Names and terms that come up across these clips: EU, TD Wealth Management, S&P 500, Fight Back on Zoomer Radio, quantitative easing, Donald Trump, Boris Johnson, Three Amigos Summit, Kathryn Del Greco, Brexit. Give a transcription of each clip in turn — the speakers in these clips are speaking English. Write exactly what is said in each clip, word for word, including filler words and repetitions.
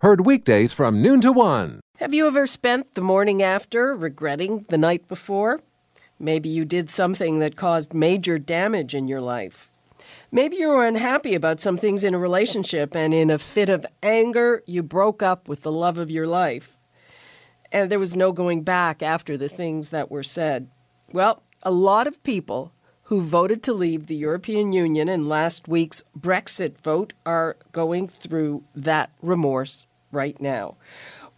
heard weekdays from noon to one. Have you ever spent the morning after regretting the night before? Maybe you did something that caused major damage in your life. Maybe you were unhappy about some things in a relationship, and in a fit of anger, you broke up with the love of your life. And there was no going back after the things that were said. Well, a lot of people who voted to leave the European Union in last week's Brexit vote are going through that remorse right now.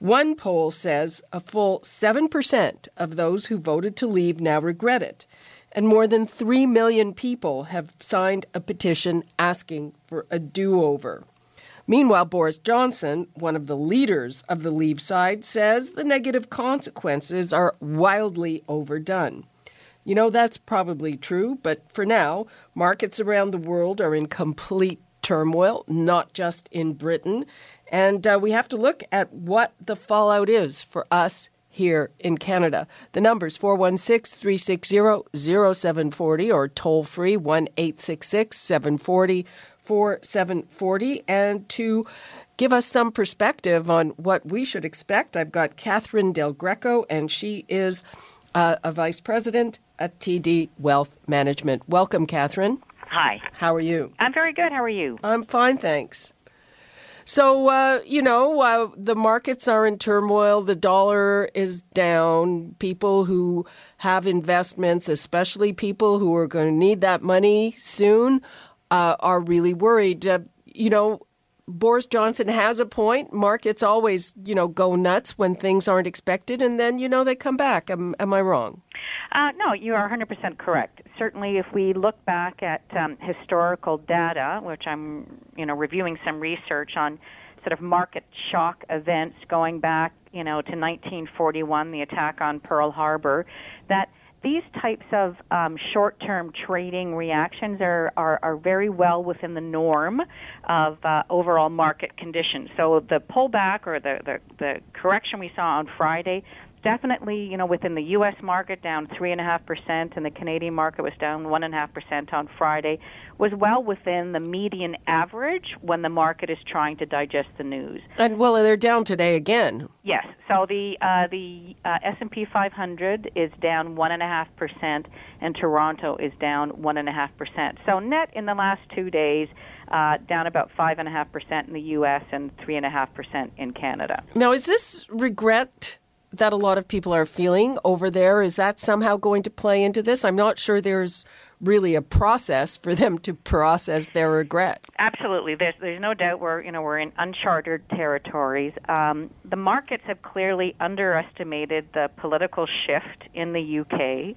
One poll says a full seven percent of those who voted to leave now regret it, and more than three million people have signed a petition asking for a do-over. Meanwhile, Boris Johnson, one of the leaders of the Leave side, says the negative consequences are wildly overdone. You know, that's probably true, but for now, markets around the world are in complete turmoil, not just in Britain. And uh, we have to look at what the fallout is for us here in Canada. The number's four one six, three six zero, zero seven four zero or toll-free one eight six six, seven four zero, four seven four zero. And to give us some perspective on what we should expect, I've got Kathryn Del Greco, and she is uh, a vice president at T D Wealth Management. Welcome, Kathryn. Hi. How are you? I'm very good. How are you? I'm fine, thanks. So, uh, you know, uh, the markets are in turmoil. The dollar is down. People who have investments, especially people who are going to need that money soon, uh, are really worried. Uh, you know, Boris Johnson has a point. Markets always, you know, go nuts when things aren't expected, and then, you know, they come back. Am, am I wrong? Uh, no, you are one hundred percent correct. Certainly, if we look back at um, historical data, which I'm, you know, reviewing some research on sort of market shock events going back, you know, to nineteen forty-one, the attack on Pearl Harbor, that these types of um, short-term trading reactions are, are, are very well within the norm of uh, overall market conditions. So the pullback or the, the, the correction we saw on Friday, definitely, you know, within the U S market down three point five percent and the Canadian market was down one point five percent on Friday, was well within the median average when the market is trying to digest the news. And, well, they're down today again. Yes. So the uh, the uh, S and P five hundred is down one point five percent and Toronto is down one point five percent. So net in the last two days, uh, down about five point five percent in the U S and three point five percent in Canada. Now, is this regret that a lot of people are feeling over there? Is that somehow going to play into this? I'm not sure there's really a process for them to process their regret. Absolutely. There's there's no doubt we're, you know, we're in uncharted territories. Um, the markets have clearly underestimated the political shift in the U K.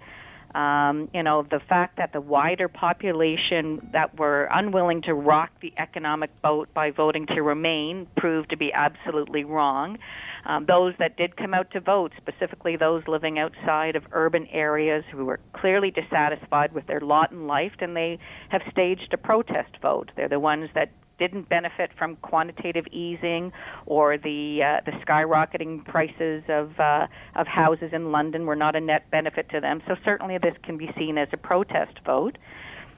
Um, you know, the fact that the wider population that were unwilling to rock the economic boat by voting to remain proved to be absolutely wrong. Um, those that did come out to vote, specifically those living outside of urban areas who were clearly dissatisfied with their lot in life, and they have staged a protest vote. They're the ones that didn't benefit from quantitative easing or the uh, the skyrocketing prices of uh, of houses in London were not a net benefit to them. So certainly this can be seen as a protest vote.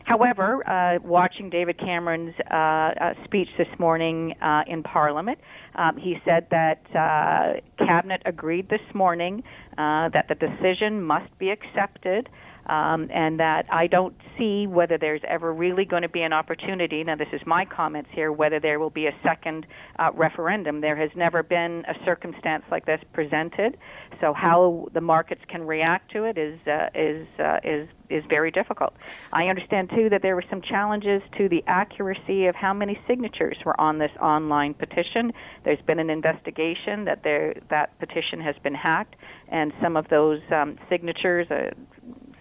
However, uh, watching David Cameron's uh, uh, speech this morning uh, in Parliament, um, he said that uh, Cabinet agreed this morning uh, that the decision must be accepted. Um, and that I don't see whether there's ever really going to be an opportunity, now this is my comments here, whether there will be a second uh, referendum. There has never been a circumstance like this presented, so how the markets can react to it is uh, is uh, is is very difficult. I understand, too, that there were some challenges to the accuracy of how many signatures were on this online petition. There's been an investigation that there that petition has been hacked, and some of those um, signatures uh,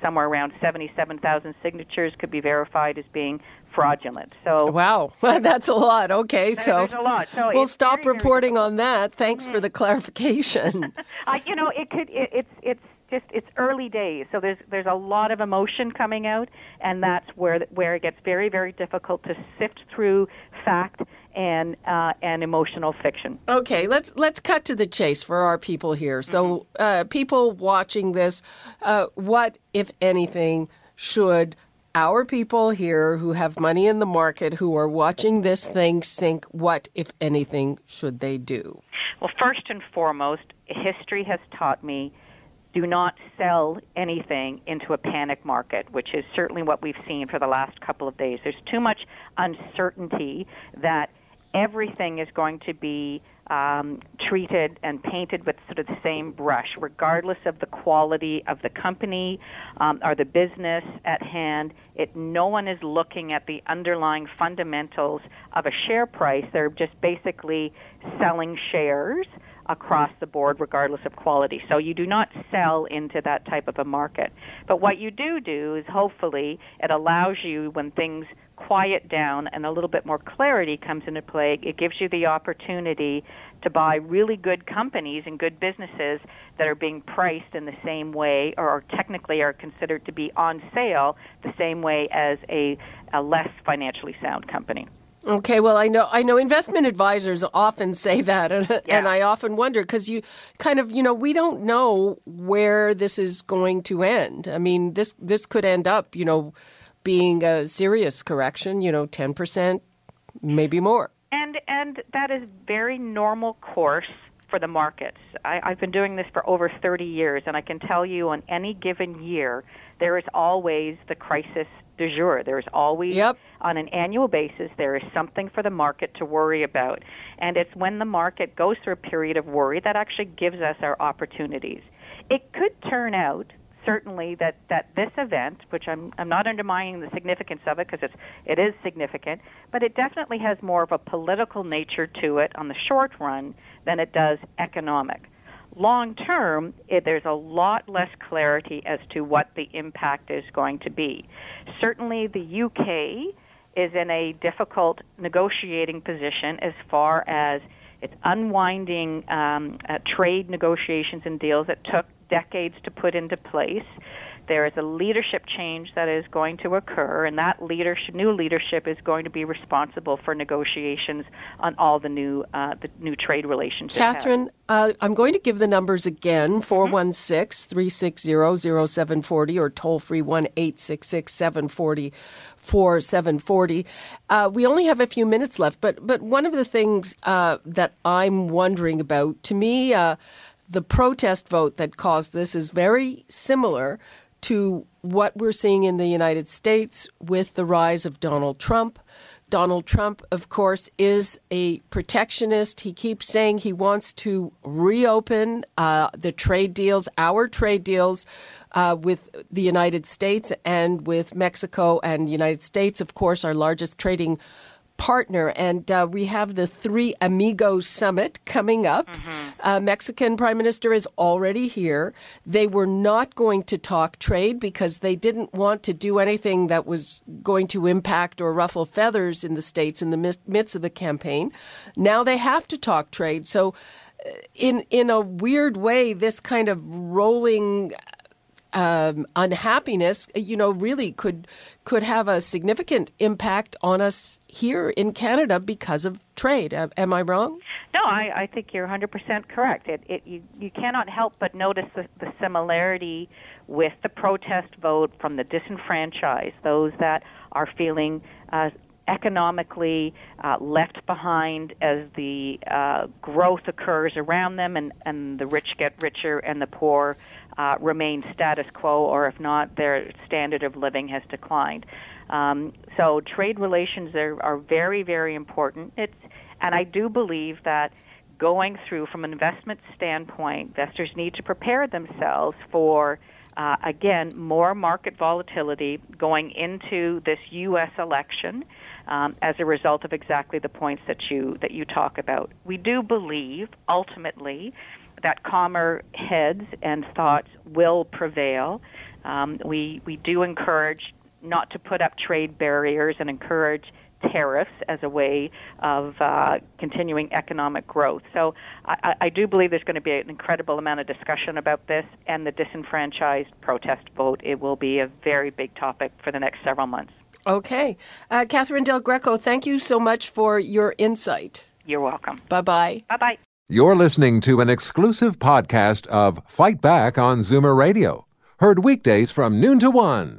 somewhere around seventy-seven thousand signatures could be verified as being fraudulent. So wow, that's a lot. Okay, so a lot. So we'll stop very, reporting very on that. Thanks mm. for the clarification. uh, you know, it could. It, it's it's early days, so there's there's a lot of emotion coming out, and that's where where it gets very, very difficult to sift through fact and uh, and emotional fiction. Okay, let's let's cut to the chase for our people here. So, uh, people watching this, uh, what, if anything, should our people here who have money in the market, who are watching this thing sink, what, if anything, should they do? Well, first and foremost, history has taught me, do not sell anything into a panic market, which is certainly what we've seen for the last couple of days. There's too much uncertainty that everything is going to be um, treated and painted with sort of the same brush, regardless of the quality of the company um, or the business at hand. It, no one is looking at the underlying fundamentals of a share price. They're just basically selling shares across the board, regardless of quality. So you do not sell into that type of a market. But what you do do is hopefully it allows you, when things quiet down and a little bit more clarity comes into play, it gives you the opportunity to buy really good companies and good businesses that are being priced in the same way, or technically are considered to be on sale the same way as a, a less financially sound company. Okay, well, I know I know investment advisors often say that, and, yeah. and I often wonder, because you kind of, you know, we don't know where this is going to end. I mean, this this could end up, you know, being a serious correction, you know, ten percent, maybe more. And and that is very normal course for the markets. I, I've been doing this for over thirty years, and I can tell you on any given year, there is always the crisis du jour. There is always, yep. on an annual basis, there is something for the market to worry about. And it's when the market goes through a period of worry that actually gives us our opportunities. It could turn out, certainly, that, that this event, which I'm I'm not undermining the significance of it, because it's it is significant, but it definitely has more of a political nature to it on the short run than it does economic. Long term, it, there's a lot less clarity as to what the impact is going to be. Certainly the U K is in a difficult negotiating position as far as it's unwinding um, uh, trade negotiations and deals that took decades to put into place. There is a leadership change that is going to occur, and that leadership, new leadership, is going to be responsible for negotiations on all the new uh, the new trade relationships. Kathryn, uh, I'm going to give the numbers again, four one six, three six zero, zero seven four zero or toll-free one eight six six, seven four zero, four seven four zero. Uh, we only have a few minutes left, but, but one of the things uh, that I'm wondering about, to me, uh, the protest vote that caused this is very similar to what we're seeing in the United States with the rise of Donald Trump. Donald Trump, of course, is a protectionist. He keeps saying he wants to reopen uh, the trade deals, our trade deals uh, with the United States and with Mexico, and United States, of course, our largest trading partner. And uh, we have the Three Amigos Summit coming up. Mm-hmm. Uh, Mexican Prime Minister is already here. They were not going to talk trade because they didn't want to do anything that was going to impact or ruffle feathers in the States in the midst of the campaign. Now they have to talk trade. So in, in a weird way, this kind of rolling Um, unhappiness, you know, really could could have a significant impact on us here in Canada because of trade. Uh, am I wrong? No, I, I think you're one hundred percent correct. It, it, you, you cannot help but notice the, the similarity with the protest vote from the disenfranchised, those that are feeling uh, economically uh, left behind as the uh, growth occurs around them, and, and the rich get richer and the poor Uh, remain status quo, or if not, their standard of living has declined. Um, so trade relations are, are very, very important. It's, and I do believe that going through, from an investment standpoint, investors need to prepare themselves for, uh, again, more market volatility going into this U S election um, as a result of exactly the points that you that you talk about. We do believe, ultimately, that calmer heads and thoughts will prevail. Um, we we do encourage not to put up trade barriers and encourage tariffs as a way of uh, continuing economic growth. So I, I do believe there's going to be an incredible amount of discussion about this, and the disenfranchised protest vote. It will be a very big topic for the next several months. Okay. Uh, Kathryn Del Greco, thank you so much for your insight. You're welcome. Bye-bye. Bye-bye. You're listening to an exclusive podcast of Fight Back on Zoomer Radio, heard weekdays from noon to one.